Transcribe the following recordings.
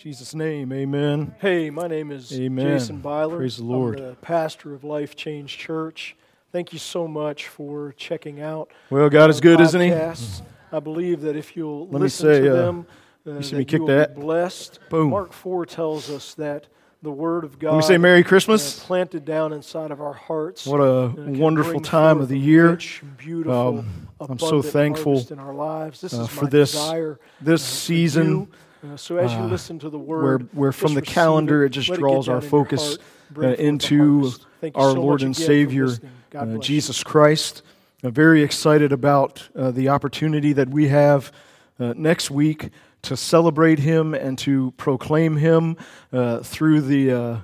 Jesus' name, amen. Hey, my name is Jason Byler. Praise the Lord. I'm the pastor of Life Change Church. Thank you so much for checking out. Well, God is good, podcasts. Isn't He? I believe that if you'll listen to them, you'll be blessed. Boom. Mark 4 tells us that the Word of God. Let me say Merry Christmas. Planted down inside of our hearts. What a wonderful time of the year. Rich, beautiful, I'm so thankful in our lives. This is for this season. So as you listen to the Word, where from the calendar it just draws our focus into our Lord and Savior, Jesus Christ. I'm very excited about the opportunity that we have next week to celebrate Him and to proclaim Him through the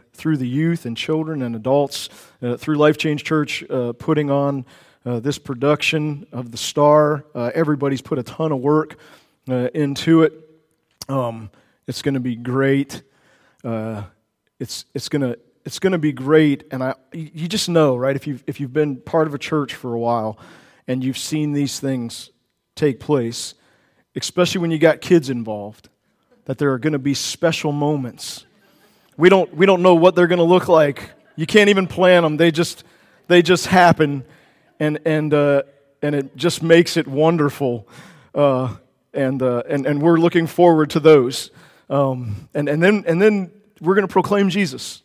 youth and children and adults, through Life Change Church putting on this production of The Star. Everybody's put a ton of work into it. It's going to be great. It's going to be great, and you just know, right? If you've been part of a church for a while, and you've seen these things take place, especially when you got kids involved, that there are going to be special moments. We don't know what they're going to look like. You can't even plan them. They just happen, and it just makes it wonderful. And we're looking forward to those, and then we're going to proclaim Jesus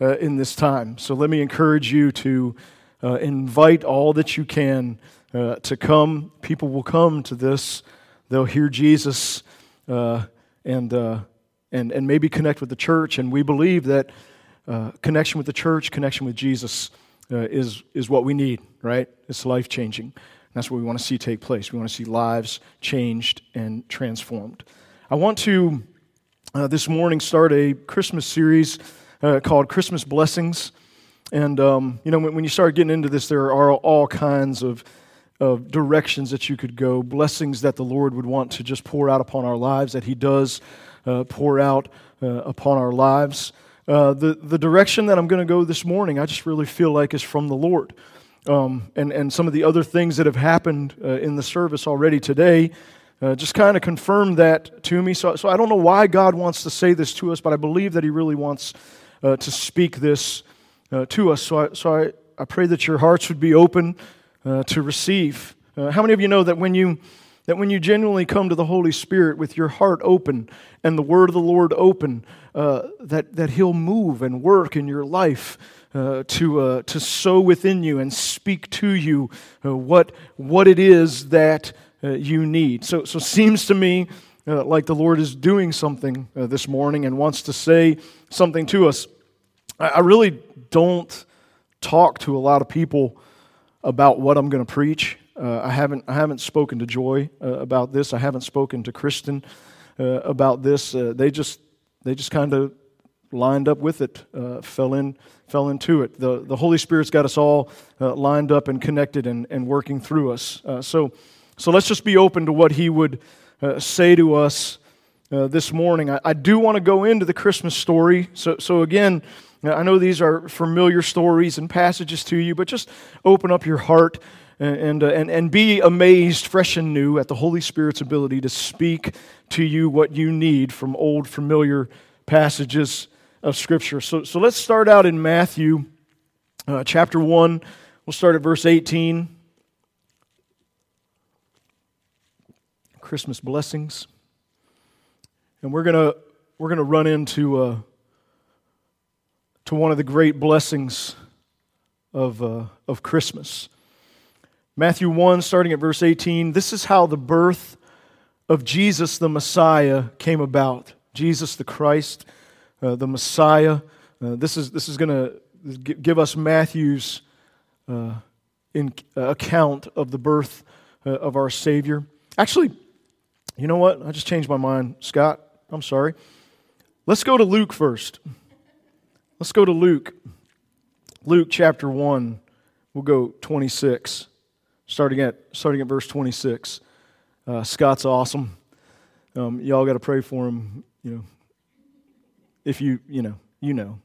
in this time. So let me encourage you to invite all that you can to come. People will come to this; they'll hear Jesus, and maybe connect with the church. And we believe that connection with the church, connection with Jesus, is what we need. Right? It's life changing. That's what we want to see take place. We want to see lives changed and transformed. I want to, this morning, start a Christmas series called Christmas Blessings. And, when you start getting into this, there are all kinds of directions that you could go, blessings that the Lord would want to just pour out upon our lives, that He does pour out upon our lives. The direction that I'm going to go this morning, I just really feel like is from the Lord. And some of the other things that have happened in the service already today just kind of confirmed that to me. So I don't know why God wants to say this to us, but I believe that He really wants to speak this to us. So I pray that your hearts would be open to receive. How many of you know that when you genuinely come to the Holy Spirit with your heart open and the Word of the Lord open, that He'll move and work in your life to sow within you and speak to you what it is that you need. So seems to me like the Lord is doing something this morning and wants to say something to us. I really don't talk to a lot of people about what I'm going to preach. I haven't spoken to Joy about this. I haven't spoken to Kristen about this. They just kind of lined up with it, fell into it. The Holy Spirit's got us all lined up and connected and working through us. So let's just be open to what He would say to us this morning. I do want to go into the Christmas story. So again, I know these are familiar stories and passages to you, but just open up your heart. And be amazed, fresh and new, at the Holy Spirit's ability to speak to you what you need from old, familiar passages of Scripture. So let's start out in Matthew chapter 1. We'll start at verse 18. Christmas blessings, and we're gonna run into to one of the great blessings of Christmas. Matthew 1, starting at verse 18, this is how the birth of Jesus the Messiah came about. Jesus the Christ, the Messiah. This is going to give us Matthew's account of the birth of our Savior. Actually, you know what? I just changed my mind, Scott. I'm sorry. Let's go to Luke first. Let's go to Luke. Luke chapter 1, we'll go 26. Starting at verse 26, Scott's awesome. Y'all got to pray for him. You know, if you know.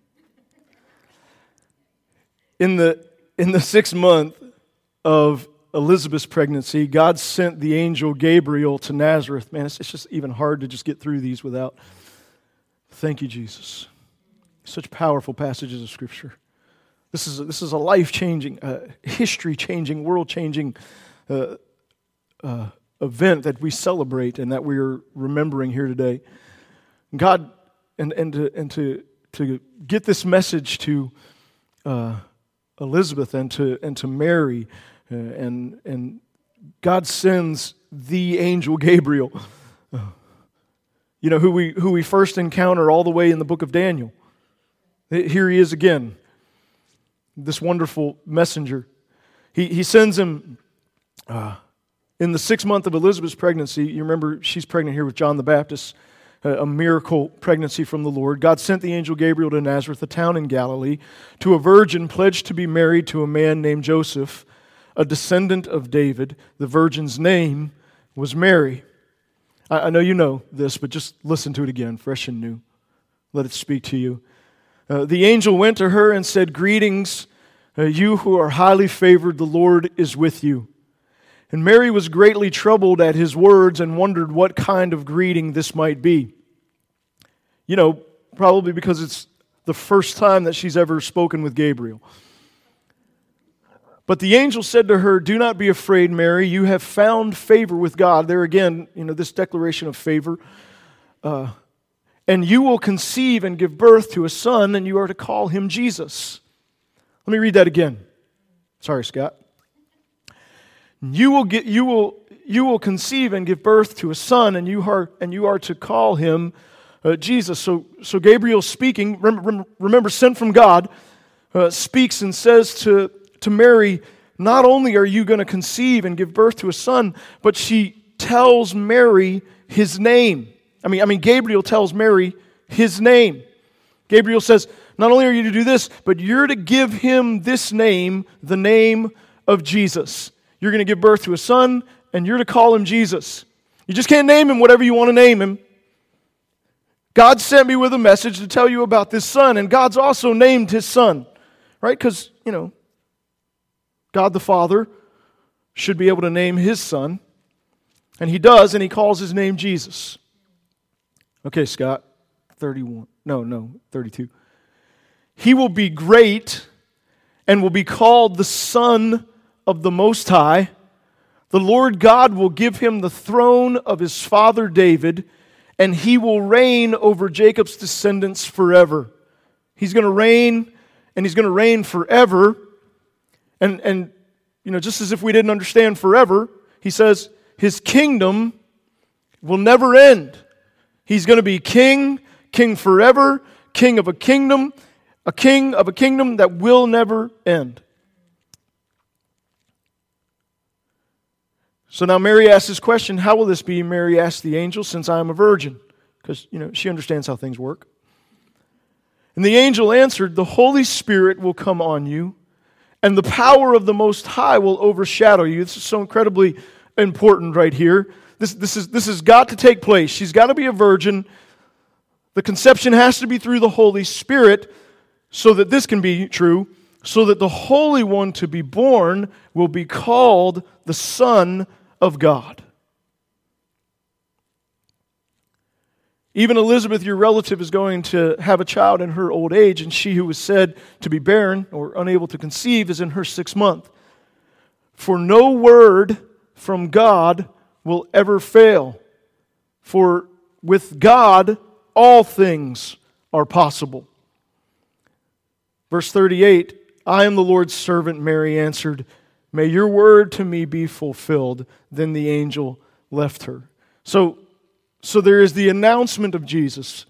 In the 6th month of Elizabeth's pregnancy, God sent the angel Gabriel to Nazareth. Man, it's just even hard to just get through these without Thank you, Jesus. Such powerful passages of Scripture. This is a life-changing, history-changing, world-changing event that we celebrate and that we are remembering here today. God, and to get this message to Elizabeth and to Mary, and God sends the angel Gabriel, you know, who we first encounter all the way in the book of Daniel. Here he is again, this wonderful messenger. He sends him in the 6th month of Elizabeth's pregnancy. You remember she's pregnant here with John the Baptist, a miracle pregnancy from the Lord. God sent the angel Gabriel to Nazareth, a town in Galilee, to a virgin pledged to be married to a man named Joseph, a descendant of David. The virgin's name was Mary. I know you know this, but just listen to it again, fresh and new. Let it speak to you. The angel went to her and said, "Greetings, you who are highly favored, the Lord is with you." And Mary was greatly troubled at his words and wondered what kind of greeting this might be. You know, probably because it's the first time that she's ever spoken with Gabriel. But the angel said to her, "Do not be afraid, Mary, you have found favor with God." There again, you know, this declaration of favor. "And you will conceive and give birth to a son, and you are to call him Jesus." Let me read that again. Sorry, Scott. You will conceive and give birth to a son, and you are to call him Jesus. So Gabriel, speaking, remember, sent from God, speaks and says to Mary, "Not only are you going to conceive and give birth to a son, but she tells Mary his name." I mean, Gabriel tells Mary his name. Gabriel says, "Not only are you to do this, but you're to give him this name, the name of Jesus. You're going to give birth to a son, and you're to call him Jesus. You just can't name him whatever you want to name him. God sent me with a message to tell you about this son," and God's also named his son, right? Because, you know, God the Father should be able to name his son, and he does, and he calls his name Jesus. Okay, Scott, 32. "He will be great and will be called the Son of the Most High. The Lord God will give him the throne of his father David, and he will reign over Jacob's descendants forever." He's going to reign, and he's going to reign forever. And you know, just as if we didn't understand forever, he says his kingdom will never end. He's going to be king forever, king of a kingdom that will never end. So now Mary asks this question, how will this be? Mary asked the angel, "Since I am a virgin," because, you know, she understands how things work. And the angel answered, "The Holy Spirit will come on you, and the power of the Most High will overshadow you." This is so incredibly important right here. This has got to take place. She's got to be a virgin. The conception has to be through the Holy Spirit so that this can be true, so that the Holy One to be born will be called the Son of God. "Even Elizabeth, your relative, is going to have a child in her old age, and she who was said to be barren or unable to conceive is in her 6th month. For no word from God will ever fail, for with God all things are possible." Verse 38, "I am the Lord's servant," Mary answered. "May your word to me be fulfilled." Then the angel left her. So there is the announcement of Jesus.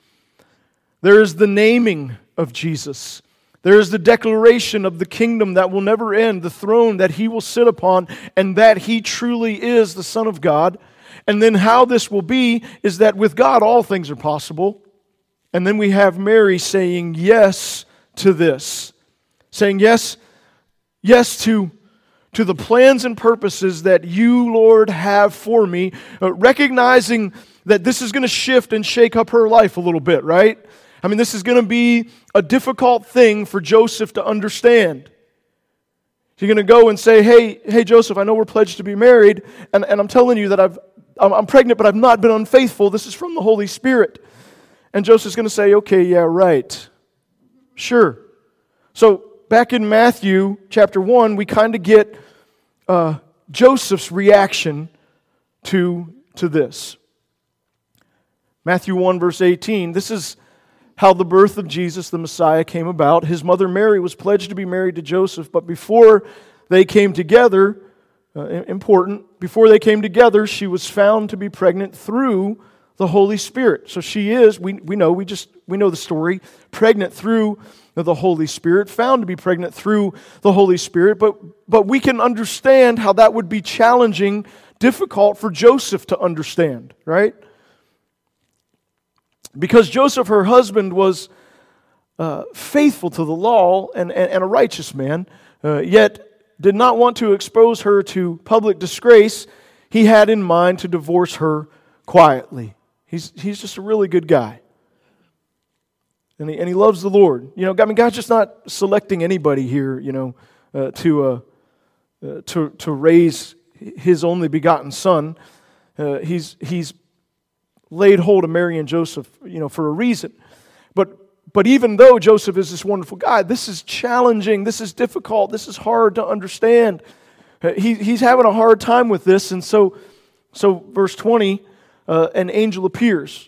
There is the naming of Jesus. There is the declaration of the kingdom that will never end, the throne that he will sit upon, and that he truly is the Son of God. And then how this will be is that with God all things are possible. And then we have Mary saying yes to this. Saying yes to the plans and purposes that you, Lord, have for me, recognizing that this is going to shift and shake up her life a little bit, right? I mean, this is going to be a difficult thing for Joseph to understand. You're going to go and say, hey, Joseph, I know we're pledged to be married, and I'm telling you that I'm pregnant, but I've not been unfaithful. This is from the Holy Spirit. And Joseph's going to say, okay, yeah, right. Sure. So back in Matthew chapter 1, we kind of get Joseph's reaction to this. Matthew 1, verse 18, this is how the birth of Jesus, the Messiah, came about. His mother Mary was pledged to be married to Joseph, but before they came together, before they came together, she was found to be pregnant through the Holy Spirit. So she is, we know the story, pregnant through the Holy Spirit, found to be pregnant through the Holy Spirit, but we can understand how that would be challenging, difficult for Joseph to understand, right? Because Joseph, her husband, was faithful to the law and a righteous man, yet did not want to expose her to public disgrace. He had in mind to divorce her quietly. He's just a really good guy. And he loves the Lord. You know, I mean, God's just not selecting anybody here, you know, to raise His only begotten Son. He's laid hold of Mary and Joseph, you know, for a reason. But even though Joseph is this wonderful guy, this is challenging, this is difficult, this is hard to understand. He's having a hard time with this, and so verse 20, an angel appears.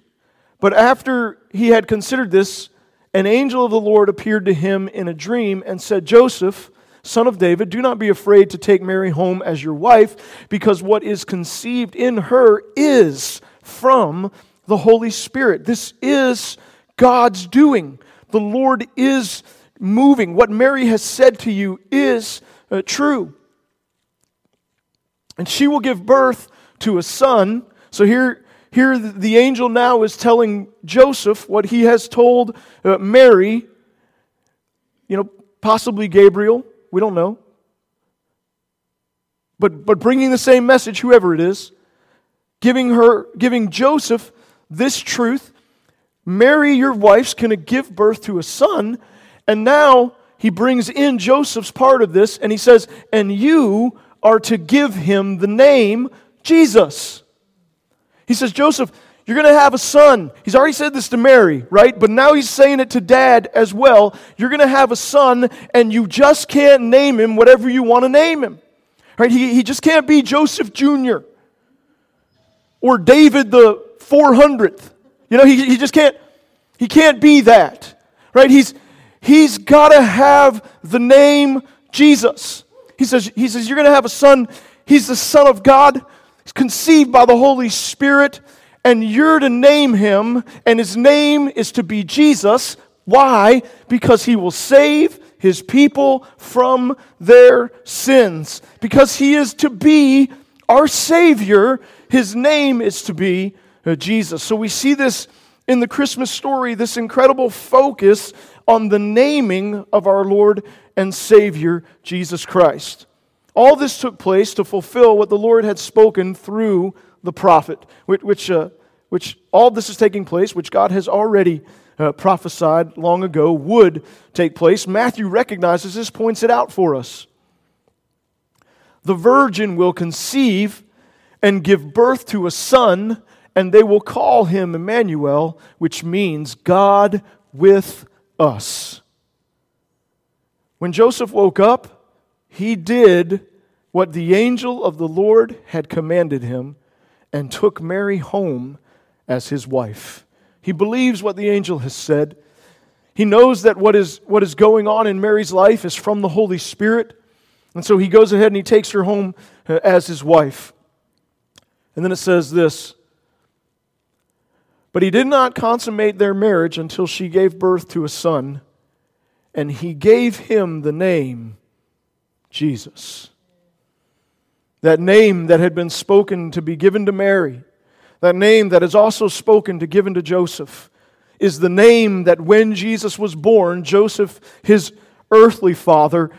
But after he had considered this, an angel of the Lord appeared to him in a dream and said, Joseph, son of David, do not be afraid to take Mary home as your wife, because what is conceived in her is from the Holy Spirit. This is God's doing. The Lord is moving. What Mary has said to you is true. And she will give birth to a son. So here the angel now is telling Joseph what he has told Mary, you know, possibly Gabriel, we don't know. But bringing the same message, whoever it is, giving Joseph this truth, Mary, your wife's going to give birth to a son, and now he brings in Joseph's part of this, and he says, and you are to give him the name Jesus. He says, Joseph, you're going to have a son. He's already said this to Mary, right? But now he's saying it to Dad as well. You're going to have a son, and you just can't name him whatever you want to name him. Right? He just can't be Joseph Jr., or David the 400th. You know, he just can't. He can't be that, right? He's got to have the name Jesus. He says you're going to have a son. He's the Son of God. He's conceived by the Holy Spirit, and you're to name him. And his name is to be Jesus. Why? Because he will save his people from their sins. Because he is to be our Savior. His name is to be Jesus. So we see this in the Christmas story, this incredible focus on the naming of our Lord and Savior, Jesus Christ. All this took place to fulfill what the Lord had spoken through the prophet, which all this is taking place, which God has already prophesied long ago would take place. Matthew recognizes this, points it out for us. The virgin will conceive and give birth to a son, and they will call him Emmanuel, which means God with us. When Joseph woke up, he did what the angel of the Lord had commanded him and took Mary home as his wife. He believes what the angel has said. He knows that what is going on in Mary's life is from the Holy Spirit, and so he goes ahead and he takes her home as his wife. And then it says this, but he did not consummate their marriage until she gave birth to a son, and he gave him the name Jesus. That name that had been spoken to be given to Mary, that name that is also spoken to given to Joseph, is the name that when Jesus was born, Joseph, his earthly father,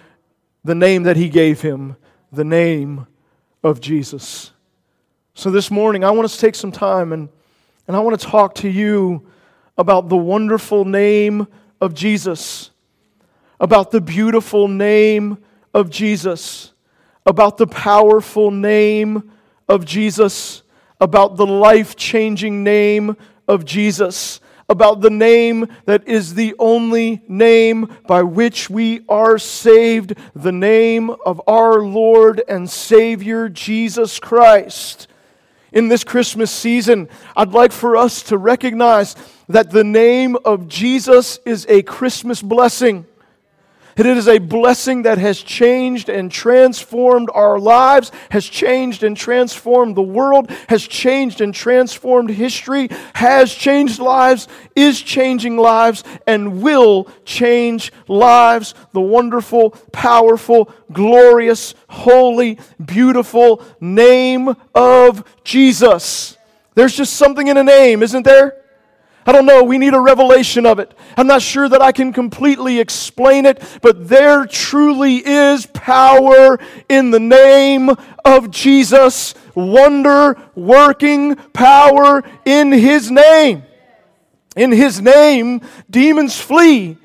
the name that he gave him, the name of Jesus. So this morning, I want us to take some time and I want to talk to you about the wonderful name of Jesus, about the beautiful name of Jesus, about the powerful name of Jesus, about the life-changing name of Jesus. about the name that is the only name by which we are saved, the name of our Lord and Savior Jesus Christ. In this Christmas season, I'd like for us to recognize that the name of Jesus is a Christmas blessing. It is a blessing that has changed and transformed our lives, has changed and transformed the world, has changed and transformed history, has changed lives, is changing lives, and will change lives. The wonderful, powerful, glorious, holy, beautiful name of Jesus. There's just something in a name, isn't there? I don't know, we need a revelation of it. I'm not sure that I can completely explain it, but there truly is power in the name of Jesus. Wonder-working power in His name. In His name, demons flee.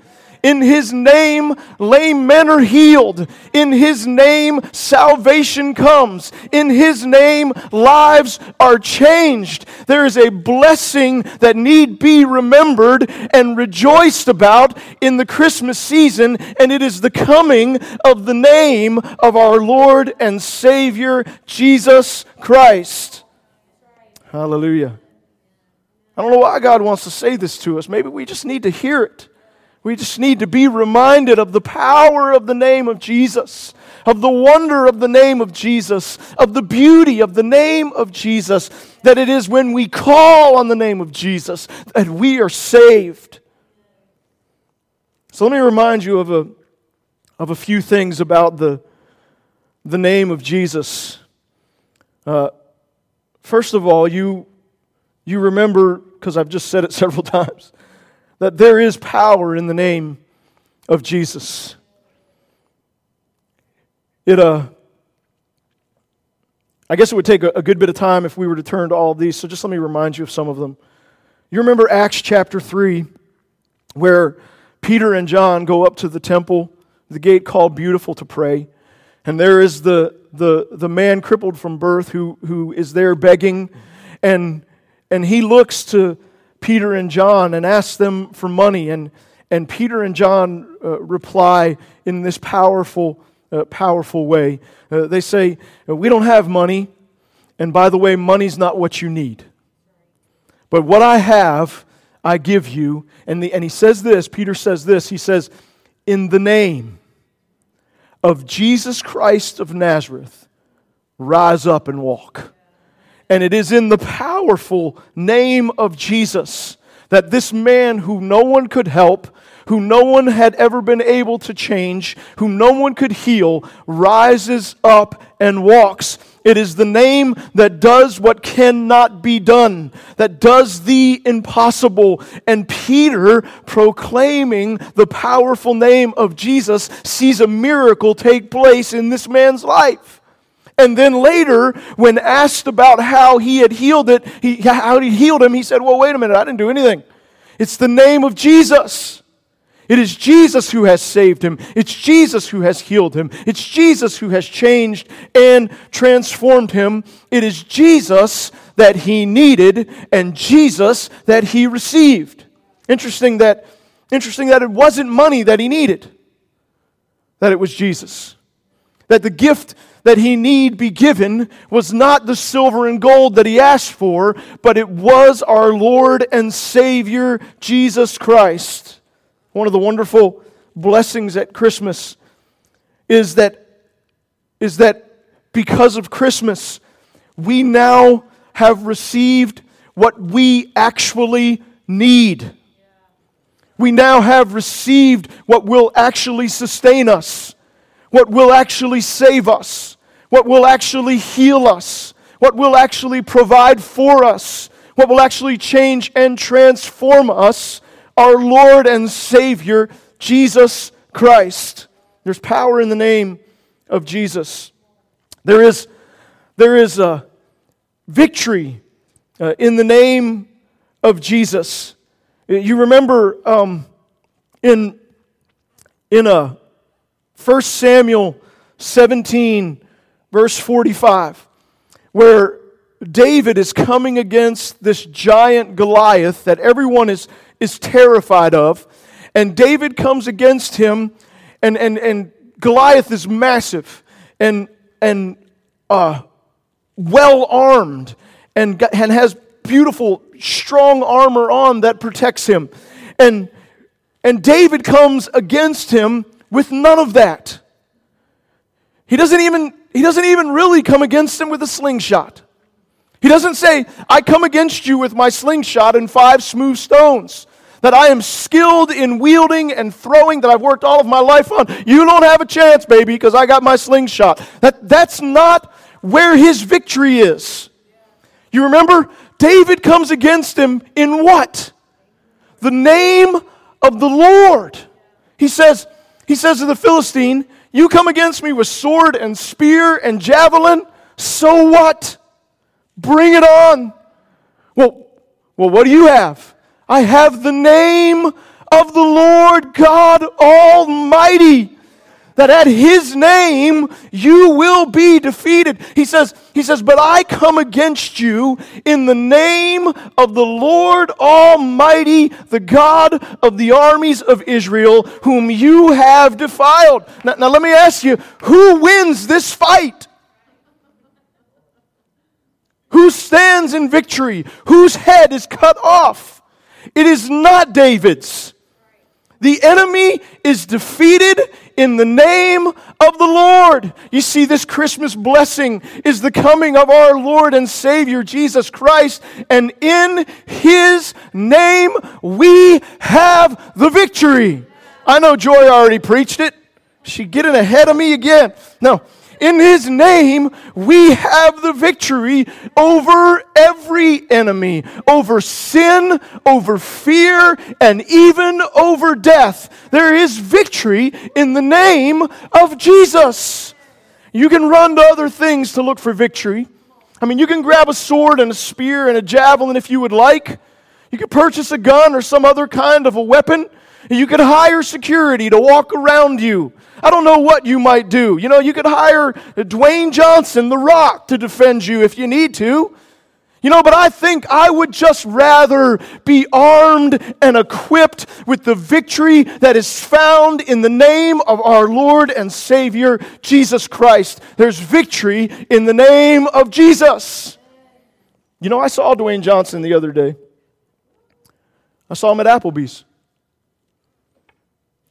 In His name, lame men are healed. In His name, salvation comes. In His name, lives are changed. There is a blessing that need be remembered and rejoiced about in the Christmas season, and it is the coming of the name of our Lord and Savior, Jesus Christ. Hallelujah. I don't know why God wants to say this to us. Maybe we just need to hear it. We just need to be reminded of the power of the name of Jesus, of the wonder of the name of Jesus, of the beauty of the name of Jesus, that it is when we call on the name of Jesus that we are saved. So let me remind you of a few things about the name of Jesus. First of all, you remember, because I've just said it several times, that there is power in the name of Jesus. I guess it would take a good bit of time if we were to turn to all of these, so just let me remind you of some of them. You remember Acts chapter 3, where Peter and John go up to the temple, the gate called Beautiful, to pray, and there is the man crippled from birth who is there begging, and he looks to Peter and John and ask them for money, and Peter and John reply in this powerful way. They say, "We don't have money, and by the way, money's not what you need. But what I have, I give you." And he says this. Peter says this. He says, "In the name of Jesus Christ of Nazareth, rise up and walk." And it is in the powerful name of Jesus that this man who no one could help, who no one had ever been able to change, who no one could heal, rises up and walks. It is the name that does what cannot be done, that does the impossible. And Peter, proclaiming the powerful name of Jesus, sees a miracle take place in this man's life. And then later, when asked about how he had healed it, how he healed him, he said, "Well, wait a minute, I didn't do anything. It's the name of Jesus. It is Jesus who has saved him. It's Jesus who has healed him. It's Jesus who has changed and transformed him. It is Jesus that he needed and Jesus that he received." Interesting that it wasn't money that he needed, that it was Jesus. That the gift that he need be given was not the silver and gold that he asked for, but it was our Lord and Savior, Jesus Christ. One of the wonderful blessings at Christmas is that because of Christmas, we now have received what we actually need. We now have received what will actually sustain us, what will actually save us, what will actually heal us, what will actually provide for us, what will actually change and transform us, our Lord and Savior, Jesus Christ. There's power in the name of Jesus. There is a victory in the name of Jesus. You remember in 1 Samuel 17, verse 45, where David is coming against this giant Goliath that everyone is terrified of. And David comes against him, and Goliath is massive and well armed and has beautiful, strong armor on that protects him. And David comes against him with none of that. He doesn't even really come against him with a slingshot. He doesn't say, I come against you with my slingshot and 5 smooth stones that I am skilled in wielding and throwing, that I've worked all of my life on. You don't have a chance, baby, because I got my slingshot. That's not where his victory is. You remember, David comes against him in what? The name of the Lord. He says to the Philistine, you come against me with sword and spear and javelin, so what? Bring it on. Well, what do you have? I have the name of the Lord God Almighty, that at His name you will be defeated. He says, but I come against you in the name of the Lord Almighty, the God of the armies of Israel, whom you have defiled. Now let me ask you, who wins this fight? Who stands in victory? Whose head is cut off? It is not David's. The enemy is defeated in the name of the Lord. You see, this Christmas blessing is the coming of our Lord and Savior, Jesus Christ. And in His name, we have the victory. I know Joy already preached it. She's getting ahead of me again. No. In His name, we have the victory over every enemy, over sin, over fear, and even over death. There is victory in the name of Jesus. You can run to other things to look for victory. I mean, you can grab a sword and a spear and a javelin if you would like. You can purchase a gun or some other kind of a weapon. You could hire security to walk around you. I don't know what you might do. You know, you could hire Dwayne Johnson, The Rock, to defend you if you need to. You know, but I think I would just rather be armed and equipped with the victory that is found in the name of our Lord and Savior, Jesus Christ. There's victory in the name of Jesus. You know, I saw Dwayne Johnson the other day. I saw him at Applebee's.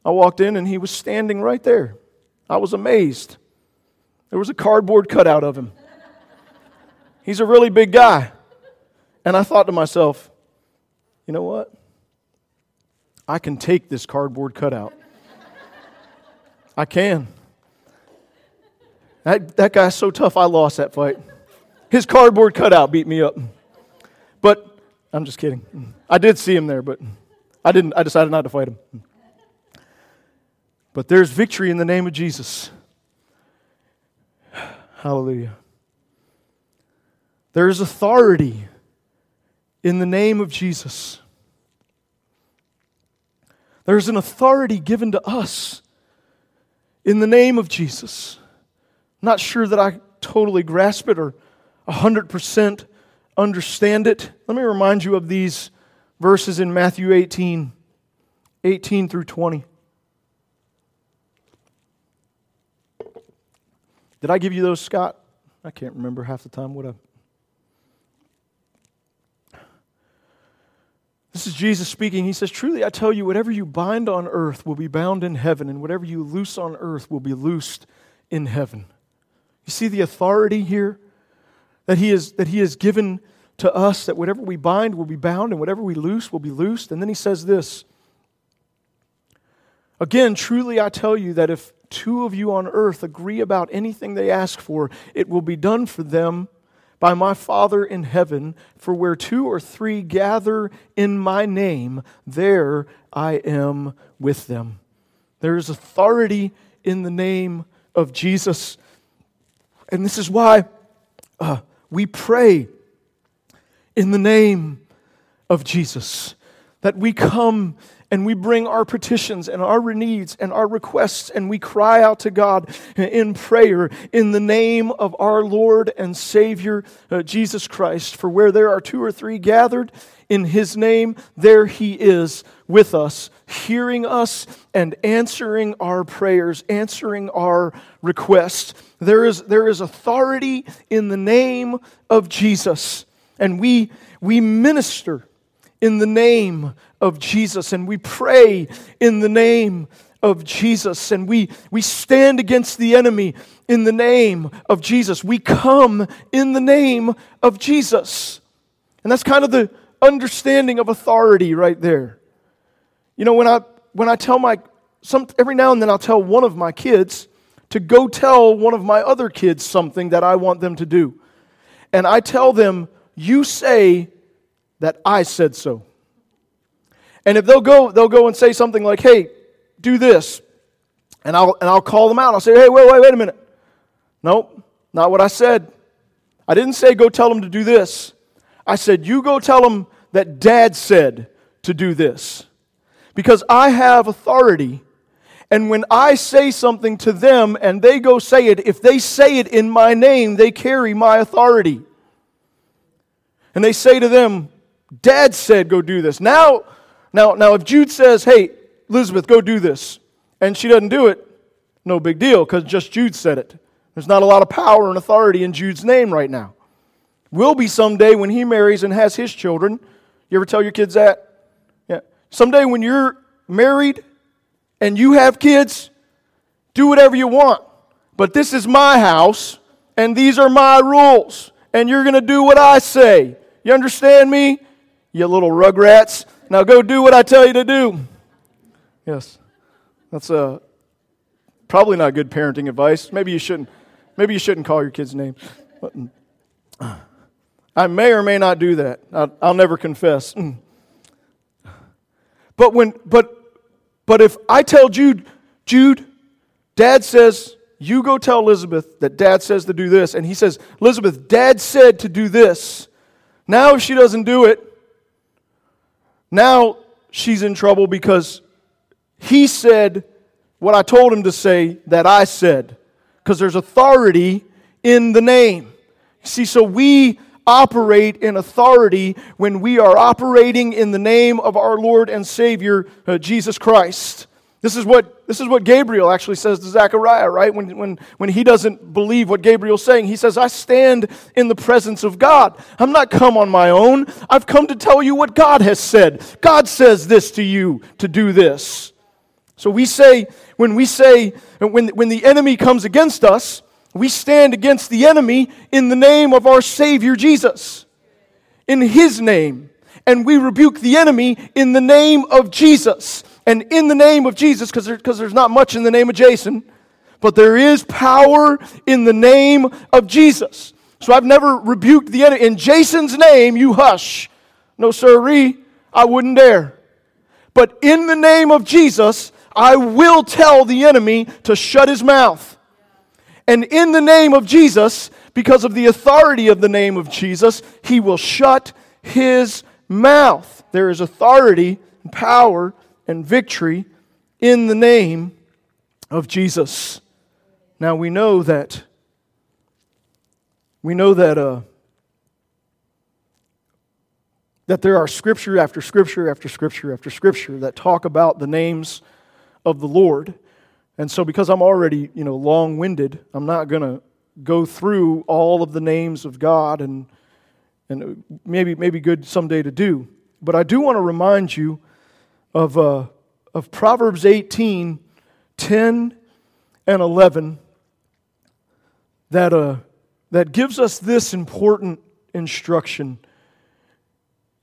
I walked in and he was standing right there. I was amazed. There was a cardboard cutout of him. He's a really big guy. And I thought to myself, you know what? I can take this cardboard cutout. I can. That guy's so tough, I lost that fight. His cardboard cutout beat me up. But I'm just kidding. I did see him there, but I didn't. I decided not to fight him. But there's victory in the name of Jesus. Hallelujah. There is authority in the name of Jesus. There is an authority given to us in the name of Jesus. I'm not sure that I totally grasp it or 100% understand it. Let me remind you of these verses in Matthew 18 through 20. Did I give you those, Scott? I can't remember half the time what This is Jesus speaking. He says, truly I tell you, whatever you bind on earth will be bound in heaven, and whatever you loose on earth will be loosed in heaven. You see the authority here that he has given to us, that whatever we bind will be bound, and whatever we loose will be loosed. And then he says this. Again, truly I tell you that if 2 of you on earth agree about anything they ask for, it will be done for them by my Father in heaven. For where 2 or 3 gather in my name, there I am with them. There is authority in the name of Jesus. And this is why we pray in the name of Jesus, that we come and we bring our petitions and our needs and our requests, and we cry out to God in prayer in the name of our Lord and Savior, Jesus Christ. For where there are two or three gathered in His name, there He is with us, hearing us and answering our prayers, answering our requests. There is authority in the name of Jesus, and we minister in the name of Jesus, and we pray in the name of Jesus, and we stand against the enemy in the name of Jesus. We come in the name of Jesus. And that's kind of the understanding of authority right there. You know, when I tell every now and then I'll tell one of my kids to go tell one of my other kids something that I want them to do. And I tell them, you say that I said so. And if they'll go and say something like, hey, do this. And I'll call them out. I'll say, hey, wait a minute. Nope, not what I said. I didn't say go tell them to do this. I said, you go tell them that Dad said to do this. Because I have authority. And when I say something to them and they go say it, if they say it in my name, they carry my authority. And they say to them, Dad said go do this. Now, if Jude says, hey, Elizabeth, go do this, and she doesn't do it, no big deal, because just Jude said it. There's not a lot of power and authority in Jude's name right now. Will be someday when he marries and has his children. You ever tell your kids that? Yeah. Someday when you're married and you have kids, do whatever you want. But this is my house, and these are my rules, and you're going to do what I say. You understand me? You little rugrats. Now go do what I tell you to do. Yes, that's probably not good parenting advice. Maybe you shouldn't call your kids names. I may or may not do that. I'll never confess. But if I tell Jude, Dad says you go tell Elizabeth that Dad says to do this, and he says, Elizabeth, Dad said to do this. Now if she doesn't do it, now she's in trouble because he said what I told him to say that I said, because there's authority in the name. See, so we operate in authority when we are operating in the name of our Lord and Savior, Jesus Christ. This is what Gabriel actually says to Zechariah, right? When he doesn't believe what Gabriel's saying, he says, I stand in the presence of God. I'm not come on my own. I've come to tell you what God has said. God says this to you to do this. So when the enemy comes against us, we stand against the enemy in the name of our Savior Jesus, in His name. And we rebuke the enemy in the name of Jesus. And in the name of Jesus, because there's not much in the name of Jason, but there is power in the name of Jesus. So I've never rebuked the enemy. In Jason's name, you hush. No, sirree, I wouldn't dare. But in the name of Jesus, I will tell the enemy to shut his mouth. And in the name of Jesus, because of the authority of the name of Jesus, he will shut his mouth. There is authority and power and victory in the name of Jesus. Now we know that there are scripture after scripture after scripture after scripture that talk about the names of the Lord. And so because I'm already, long-winded, I'm not going to go through all of the names of God, and maybe good someday to do. But I do want to remind you of Proverbs 18, 10 and 11 that gives us this important instruction.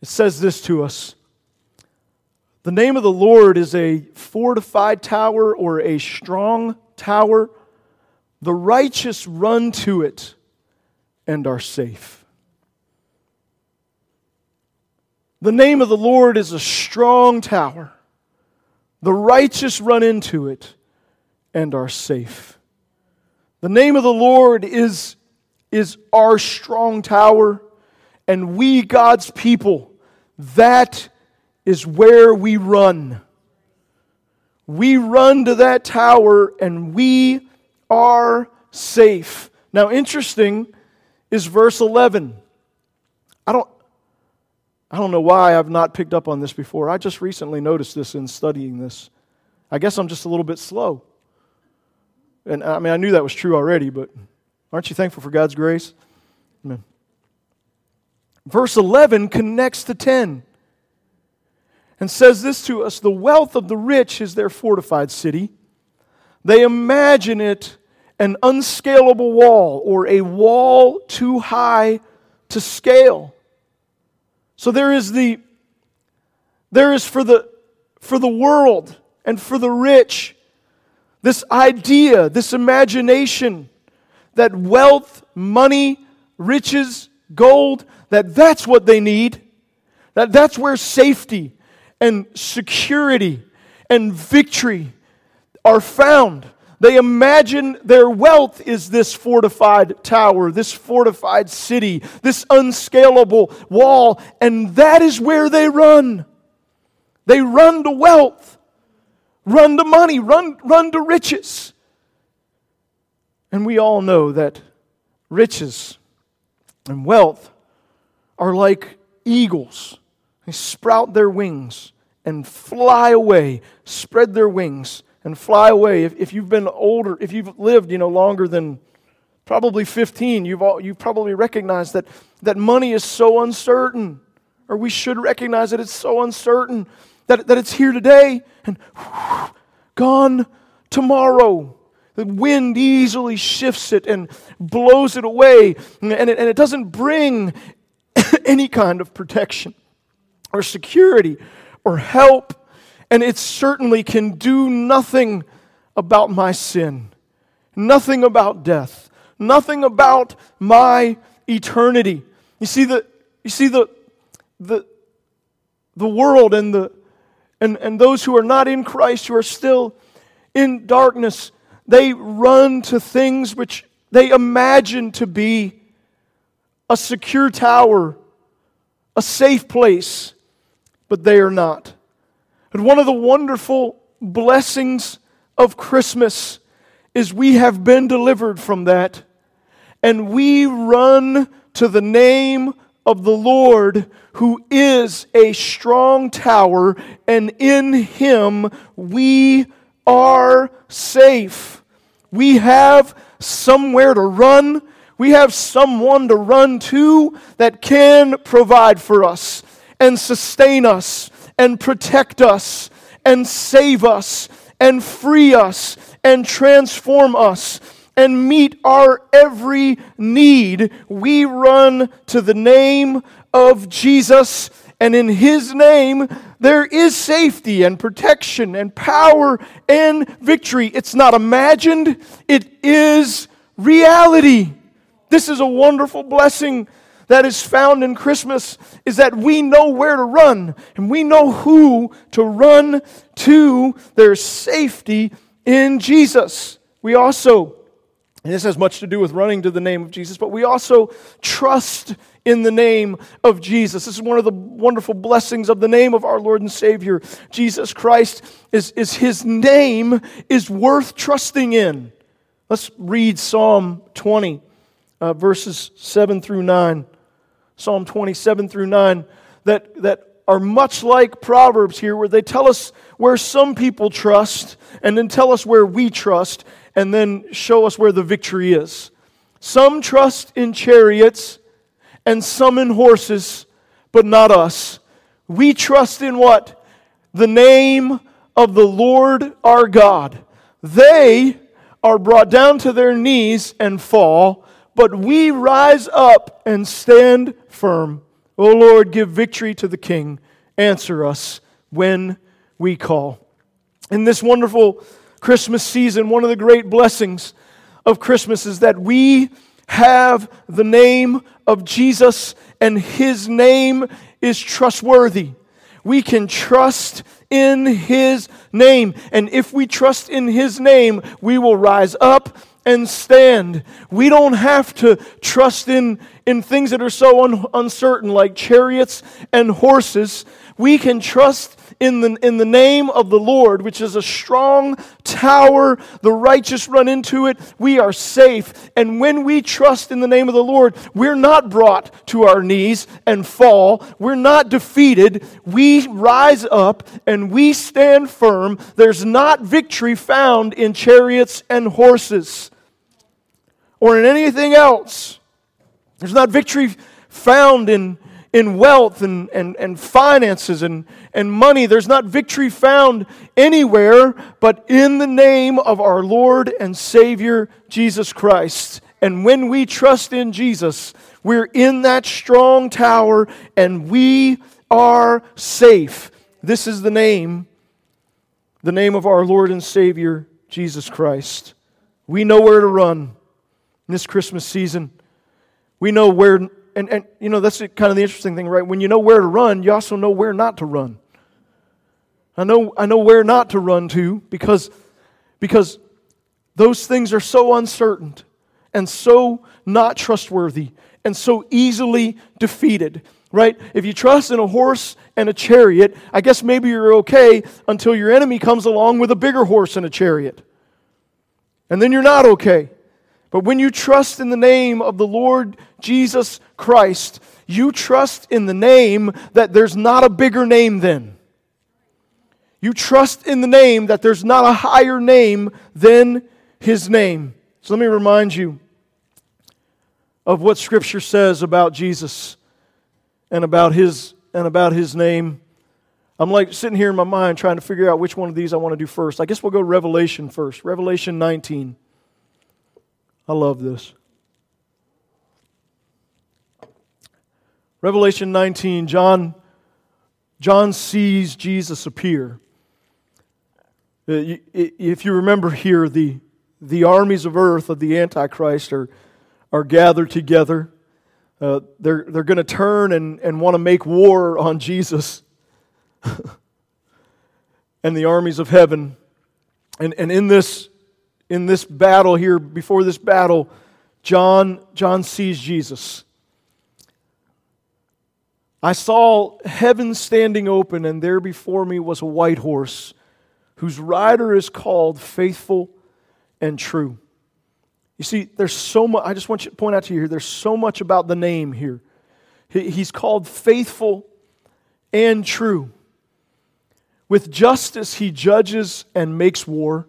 It says this to us: the name of the Lord is a fortified tower, or a strong tower. The righteous run to it and are safe. The name of the Lord is a strong tower. The righteous run into it and are safe. The name of the Lord is our strong tower, and we, God's people, that is where we run. we run to that tower and we are safe. Now, interesting is verse 11. I don't know why I've not picked up on this before. I just recently noticed this in studying this. I guess I'm just a little bit slow. And I mean, I knew that was true already, but aren't you thankful for God's grace? Amen. Verse 11 connects to 10 and says this to us: the wealth of the rich is their fortified city. They imagine it an unscalable wall, or a wall too high to scale. So there is for the world and for the rich this idea, this imagination that wealth, money, riches, gold, that's what they need, that's where safety and security and victory are found. They imagine their wealth is this fortified tower, this fortified city, this unscalable wall, and that is where they run. They run to wealth, run to money, run to riches. And we all know that riches and wealth are like eagles. They sprout their wings and fly away, spread their wings and fly away. If you've been older, if you've lived, longer than probably 15, you probably recognize that money is so uncertain, or we should recognize that it's so uncertain, that it's here today and gone tomorrow. The wind easily shifts it and blows it away, and it doesn't bring any kind of protection or security or help. And it certainly can do nothing about my sin, nothing about death, nothing about my eternity. You see the world and those who are not in Christ, who are still in darkness, they run to things which they imagine to be a secure tower, a safe place, but they are not. And one of the wonderful blessings of Christmas is we have been delivered from that, and we run to the name of the Lord, who is a strong tower, and in Him we are safe. We have somewhere to run. We have someone to run to that can provide for us and sustain us and protect us, and save us, and free us, and transform us, and meet our every need. We run to the name of Jesus, and in His name there is safety and protection and power and victory. It's not imagined, it is reality. This is a wonderful blessing that is found in Christmas, is that we know where to run, and we know who to run to. There's safety in Jesus. We also, and this has much to do with running to the name of Jesus, but we also trust in the name of Jesus. This is one of the wonderful blessings of the name of our Lord and Savior, Jesus Christ, is His name is worth trusting in. Let's read Psalm 20, verses 7 through 9. Psalm 27 through 9, that are much like Proverbs here, where they tell us where some people trust, and then tell us where we trust, and then show us where the victory is. Some trust in chariots, and some in horses, but not us. We trust in what? The name of the Lord our God. They are brought down to their knees and fall, but we rise up and stand firm. O Lord, give victory to the King. Answer us when we call. In this wonderful Christmas season, one of the great blessings of Christmas is that we have the name of Jesus, and His name is trustworthy. We can trust in His name, and if we trust in His name, we will rise up and stand. We don't have to trust in things that are so uncertain like chariots and horses. We can trust in the name of the Lord, which is a strong tower. The righteous run into it. We are safe. And when we trust in the name of the Lord, we're not brought to our knees and fall. We're not defeated. We rise up and we stand firm. There's not victory found in chariots and horses or in anything else. There's not victory found in wealth and finances and money. There's not victory found anywhere but in the name of our Lord and Savior, Jesus Christ. And when we trust in Jesus, we're in that strong tower and we are safe. This is the name of our Lord and Savior, Jesus Christ. We know where to run in this Christmas season. We know where... And you know, that's kind of the interesting thing, right? When you know where to run, you also know where not to run. I know where not to run to because those things are so uncertain and so not trustworthy and so easily defeated, right? If you trust in a horse and a chariot, I guess maybe you're okay until your enemy comes along with a bigger horse and a chariot. And then you're not okay. But when you trust in the name of the Lord Jesus Christ, you trust in the name that there's not a bigger name than. You trust in the name that there's not a higher name than His name. So let me remind you of what Scripture says about Jesus and about His name. I'm like sitting here in my mind trying to figure out which one of these I want to do first. I guess we'll go Revelation first. Revelation 19. I love this. Revelation 19, John sees Jesus appear. If you remember here, the armies of earth of the Antichrist are gathered together. They're going to turn and want to make war on Jesus and the armies of heaven. And in this battle here, before this battle, John sees Jesus. I saw heaven standing open, and there before me was a white horse, whose rider is called Faithful and True. You see, there's so much, I just want to point out to you here, there's so much about the name here. He's called Faithful and True. With justice He judges and makes war.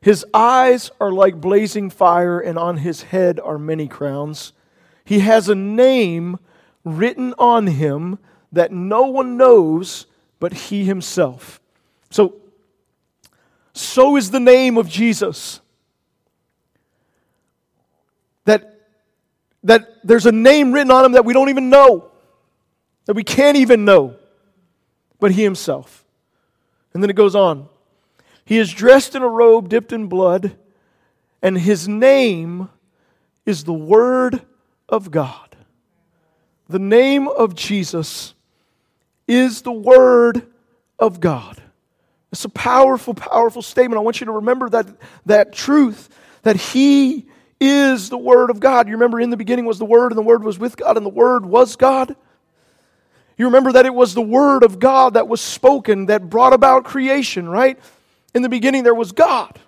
His eyes are like blazing fire, and on His head are many crowns. He has a name written on Him that no one knows but He Himself. So is the name of Jesus. That there's a name written on Him that we don't even know, that we can't even know, but He Himself. And then it goes on. He is dressed in a robe dipped in blood, and His name is the Word of God. The name of Jesus is the Word of God. It's a powerful, powerful statement. I want you to remember that truth, that He is the Word of God. You remember in the beginning was the Word, and the Word was with God, and the Word was God. You remember that it was the Word of God that was spoken that brought about creation, right? In the beginning there was God.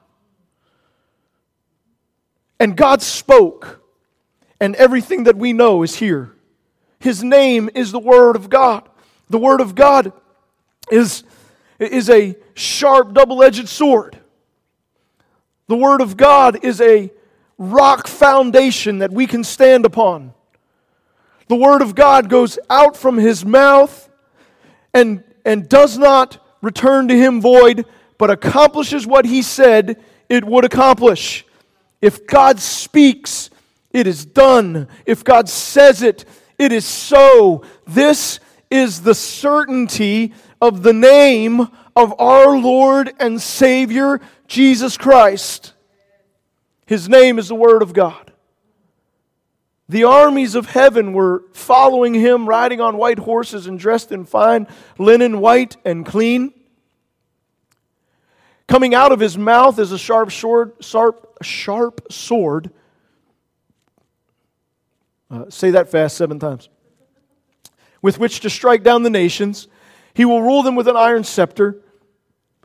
And God spoke. And everything that we know is here. His name is the Word of God. The Word of God is a sharp, double-edged sword. The Word of God is a rock foundation that we can stand upon. The Word of God goes out from His mouth and does not return to Him void, but accomplishes what He said it would accomplish. If God speaks, it is done. If God says it, it is so. This is the certainty of the name of our Lord and Savior, Jesus Christ. His name is the Word of God. The armies of heaven were following Him, riding on white horses and dressed in fine linen, white and clean. Coming out of his mouth is a sharp sword. Say that fast 7 times. With which to strike down the nations. He will rule them with an iron scepter.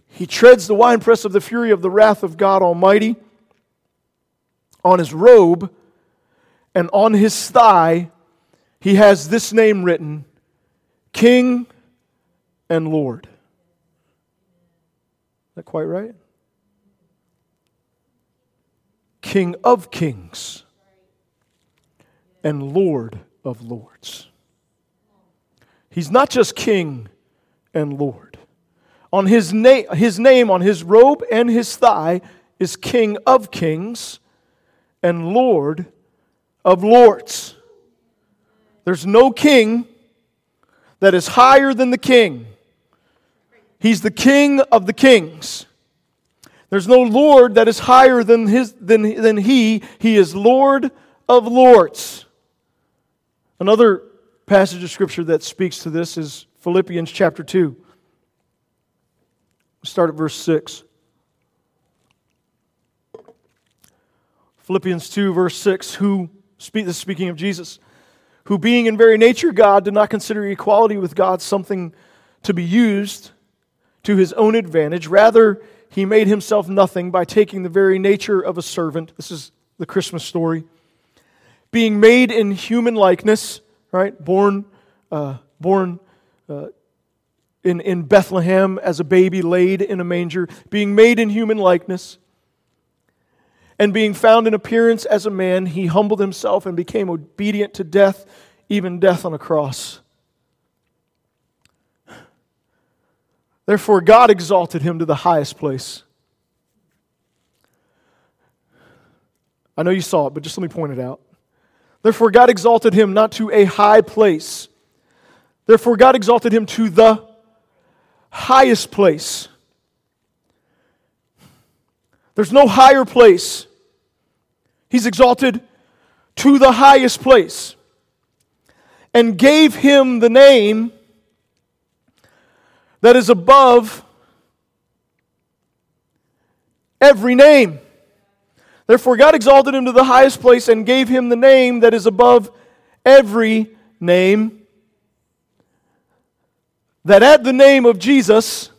He treads the winepress of the fury of the wrath of God Almighty. On his robe and on his thigh, he has this name written, King and Lord. Is that quite right? King of kings and Lord of lords. He's not just King and Lord. On his name, on his robe and his thigh, is King of kings and Lord of lords. There's no king that is higher than the King. He's the King of the kings. There's no Lord that is higher than he. He is Lord of lords. Another passage of Scripture that speaks to this is Philippians chapter 2. Start at verse 6. Philippians 2, verse 6, this is speaking of Jesus, who being in very nature God, did not consider equality with God something to be used to his own advantage. Rather, he made himself nothing by taking the very nature of a servant. This is the Christmas story. Being made in human likeness, right? Born in Bethlehem as a baby, laid in a manger. Being made in human likeness. And being found in appearance as a man, he humbled himself and became obedient to death, even death on a cross. Therefore, God exalted him to the highest place. I know you saw it, but just let me point it out. Therefore, God exalted him not to a high place. Therefore, God exalted him to the highest place. There's no higher place. He's exalted to the highest place and gave him the name that is above every name. Therefore, God exalted him to the highest place and gave him the name that is above every name, that at the name of Jesus,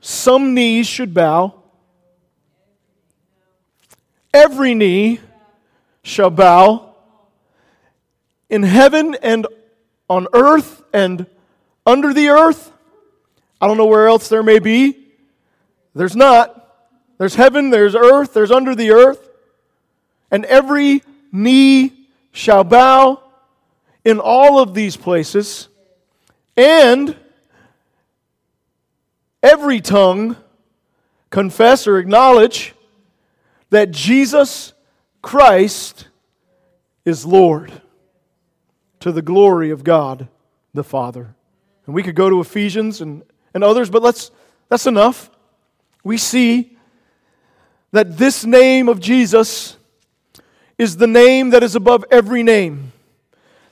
some knees should bow. Every knee shall bow in heaven and on earth and under the earth. I don't know where else there may be. There's not. There's heaven, there's earth, there's under the earth. And every knee shall bow in all of these places. And every tongue confess or acknowledge that Jesus Christ is Lord, to the glory of God the Father. And we could go to Ephesians and others, but that's enough. We see that this name of Jesus is the name that is above every name,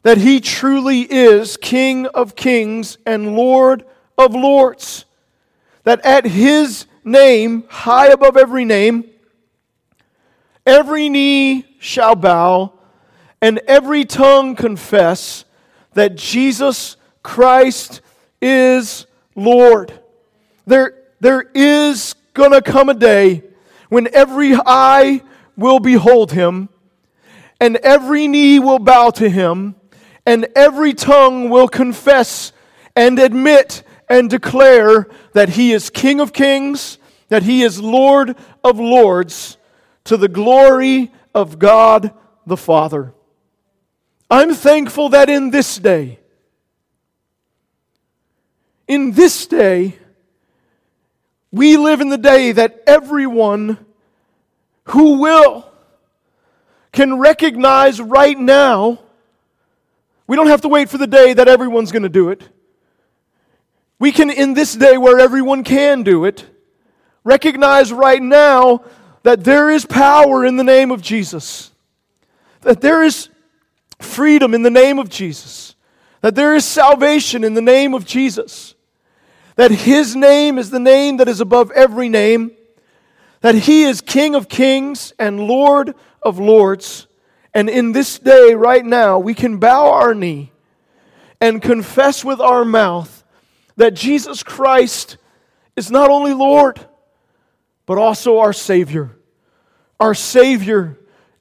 that He truly is King of kings and Lord of lords, that at His name, high above every name, every knee shall bow, and every tongue confess that Jesus Christ is Lord. There is going to come a day when every eye will behold Him, and every knee will bow to Him, and every tongue will confess and admit and declare that He is King of kings, that He is Lord of lords, to the glory of God the Father. I'm thankful that in this day, we live in the day that everyone who will can recognize right now. We don't have to wait for the day that everyone's going to do it. We can, in this day where everyone can do it, recognize right now that there is power in the name of Jesus, that there is freedom in the name of Jesus, that there is salvation in the name of Jesus, that His name is the name that is above every name, that He is King of kings and Lord of lords, and in this day, right now, we can bow our knee and confess with our mouth that Jesus Christ is not only Lord, but also our Savior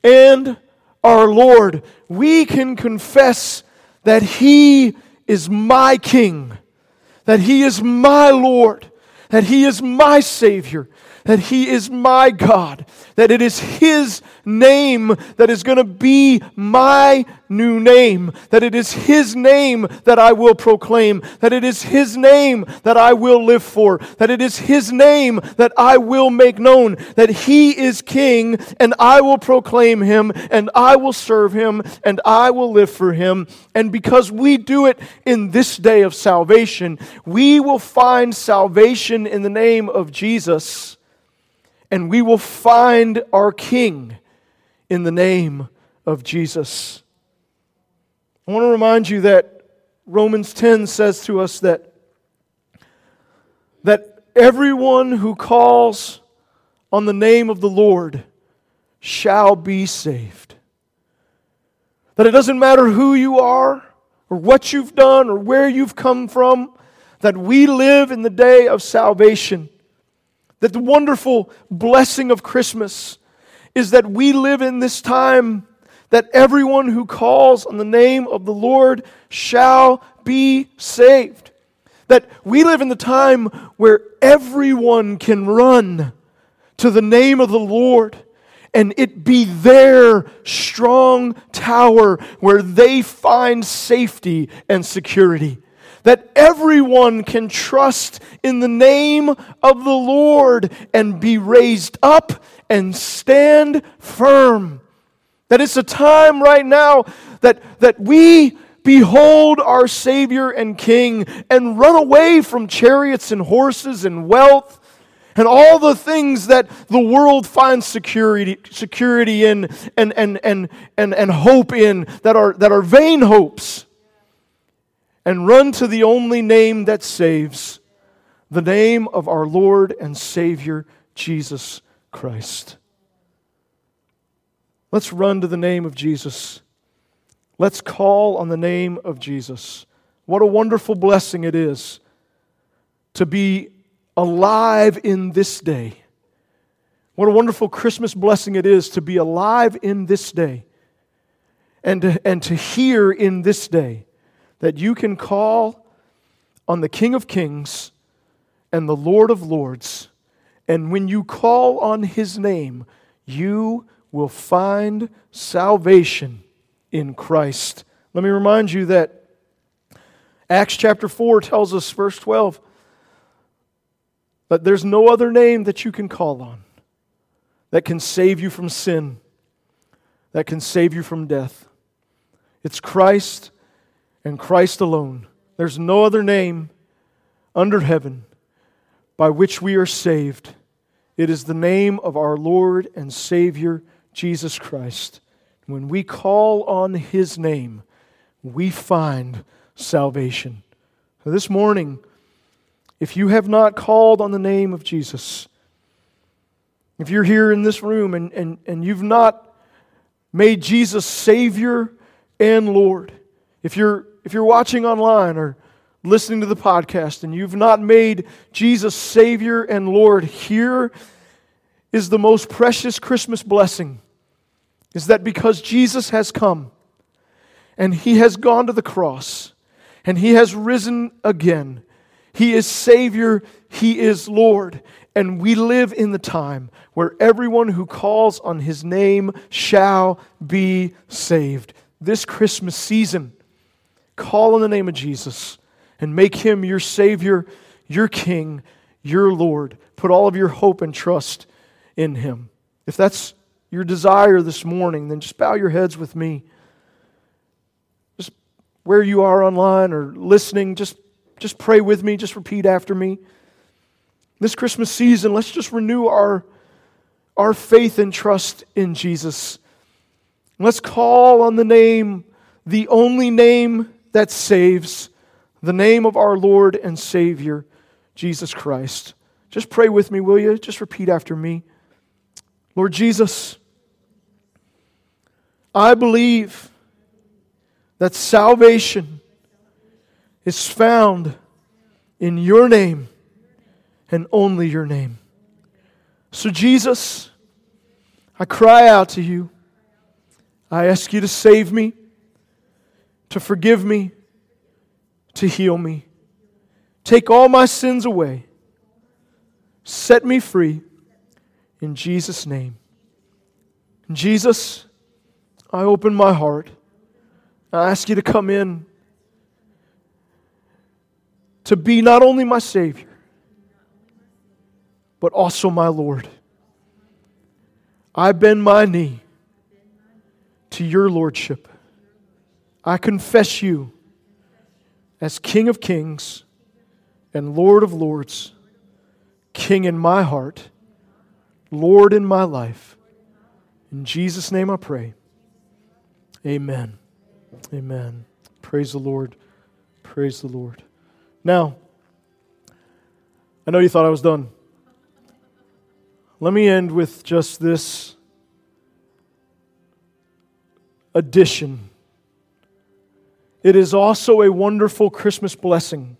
and our Lord. We can confess that He is my King, that He is my Lord, that He is my Savior, that He is my God, that it is His name that is going to be my new name, that it is His name that I will proclaim, that it is His name that I will live for, that it is His name that I will make known, that He is King, and I will proclaim Him, and I will serve Him, and I will live for Him. And because we do it in this day of salvation, we will find salvation in the name of Jesus. And we will find our King in the name of Jesus. I want to remind you that Romans 10 says to us that everyone who calls on the name of the Lord shall be saved. That it doesn't matter who you are or what you've done or where you've come from, that we live in the day of salvation. That the wonderful blessing of Christmas is that we live in this time that everyone who calls on the name of the Lord shall be saved. That we live in the time where everyone can run to the name of the Lord and it be their strong tower where they find safety and security. That everyone can trust in the name of the Lord and be raised up and stand firm. That it's a time right now that we behold our Savior and King and run away from chariots and horses and wealth and all the things that the world finds security in and hope in that are vain hopes. And run to the only name that saves, the name of our Lord and Savior, Jesus Christ. Let's run to the name of Jesus. Let's call on the name of Jesus. What a wonderful blessing it is to be alive in this day. What a wonderful Christmas blessing it is to be alive in this day and to hear in this day that you can call on the King of Kings and the Lord of Lords, and when you call on His name, you will find salvation in Christ. Let me remind you that Acts chapter 4 tells us, verse 12, that there's no other name that you can call on that can save you from sin, that can save you from death. It's Christ and Christ alone. There's no other name under heaven by which we are saved. It is the name of our Lord and Savior, Jesus Christ. When we call on His name, we find salvation. So this morning, if you have not called on the name of Jesus, if you're here in this room and you've not made Jesus Savior and Lord, if you're watching online or listening to the podcast and you've not made Jesus Savior and Lord, here is the most precious Christmas blessing, is that because Jesus has come and He has gone to the cross and He has risen again, He is Savior, He is Lord, and we live in the time where everyone who calls on His name shall be saved. This Christmas season, call on the name of Jesus and make Him your Savior, your King, your Lord. Put all of your hope and trust in Him. If that's your desire this morning, then just bow your heads with me. Just where you are online or listening, just pray with me, just repeat after me. This Christmas season, let's just renew our faith and trust in Jesus. Let's call on the name, the only name that saves, the name of our Lord and Savior, Jesus Christ. Just pray with me, will you? Just repeat after me. Lord Jesus, I believe that salvation is found in your name and only your name. So Jesus, I cry out to you. I ask you to save me, to forgive me, to heal me. Take all my sins away. Set me free in Jesus' name. Jesus, I open my heart. I ask you to come in to be not only my Savior, but also my Lord. I bend my knee to your Lordship. I confess you as King of Kings and Lord of Lords, King in my heart, Lord in my life. In Jesus' name I pray. Amen. Amen. Praise the Lord. Praise the Lord. Now, I know you thought I was done. Let me end with just this addition. It is also a wonderful Christmas blessing.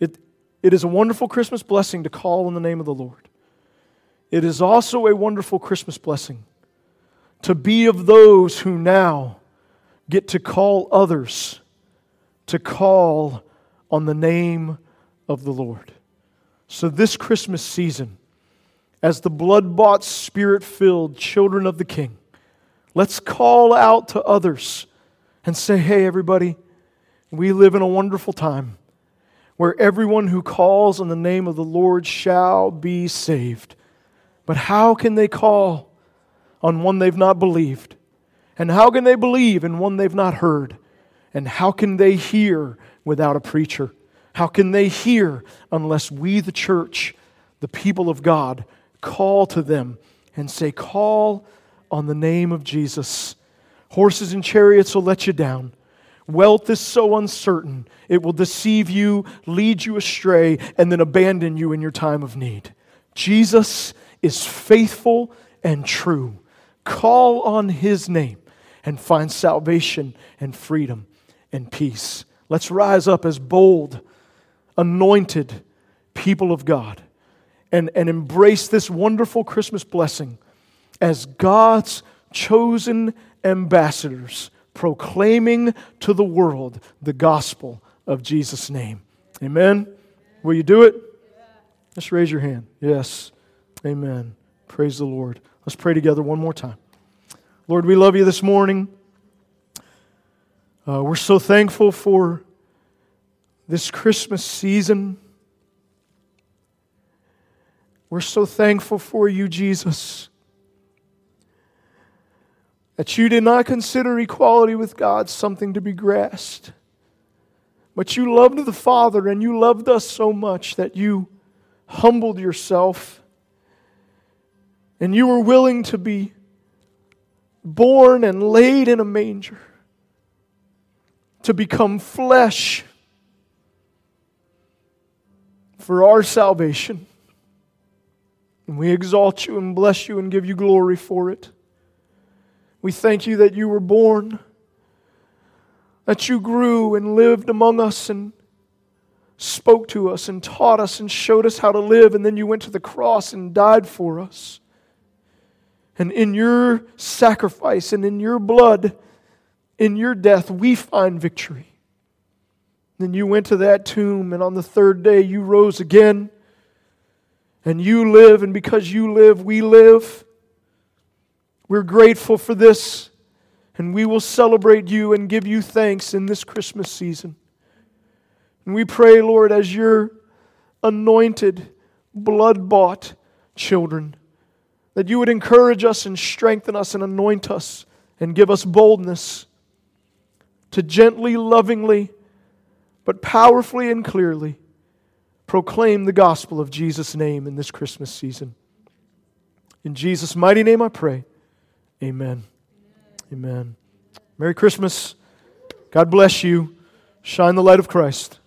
It is a wonderful Christmas blessing to call on the name of the Lord. It is also a wonderful Christmas blessing to be of those who now get to call others to call on the name of the Lord. So this Christmas season, as the blood-bought, Spirit-filled children of the King, let's call out to others and say, hey, everybody, we live in a wonderful time where everyone who calls on the name of the Lord shall be saved. But how can they call on one they've not believed? And how can they believe in one they've not heard? And how can they hear without a preacher? How can they hear unless we, the church, the people of God, call to them and say, call on the name of Jesus. Horses and chariots will let you down. Wealth is so uncertain. It will deceive you, lead you astray, and then abandon you in your time of need. Jesus is faithful and true. Call on His name and find salvation and freedom and peace. Let's rise up as bold, anointed people of God and embrace this wonderful Christmas blessing as God's chosen ambassadors proclaiming to the world the gospel of Jesus' name. Amen? Will you do it? Just raise your hand. Yes. Amen. Praise the Lord. Let's pray together one more time. Lord, we love you this morning. We're so thankful for this Christmas season. We're so thankful for you, Jesus, that you did not consider equality with God something to be grasped, but you loved the Father and you loved us so much that you humbled yourself and you were willing to be born and laid in a manger, to become flesh for our salvation. And we exalt you and bless you and give you glory for it. We thank you that you were born, that you grew and lived among us and spoke to us and taught us and showed us how to live, and then you went to the cross and died for us. And in your sacrifice and in your blood, in your death, we find victory. Then you went to that tomb, and on the third day you rose again. And you live, and because you live, we live. We're grateful for this, and we will celebrate you and give you thanks in this Christmas season. And we pray, Lord, as your anointed, blood-bought children, that you would encourage us and strengthen us and anoint us and give us boldness to gently, lovingly, but powerfully and clearly proclaim the gospel of Jesus' name in this Christmas season. In Jesus' mighty name I pray. Amen. Amen. Merry Christmas. God bless you. Shine the light of Christ.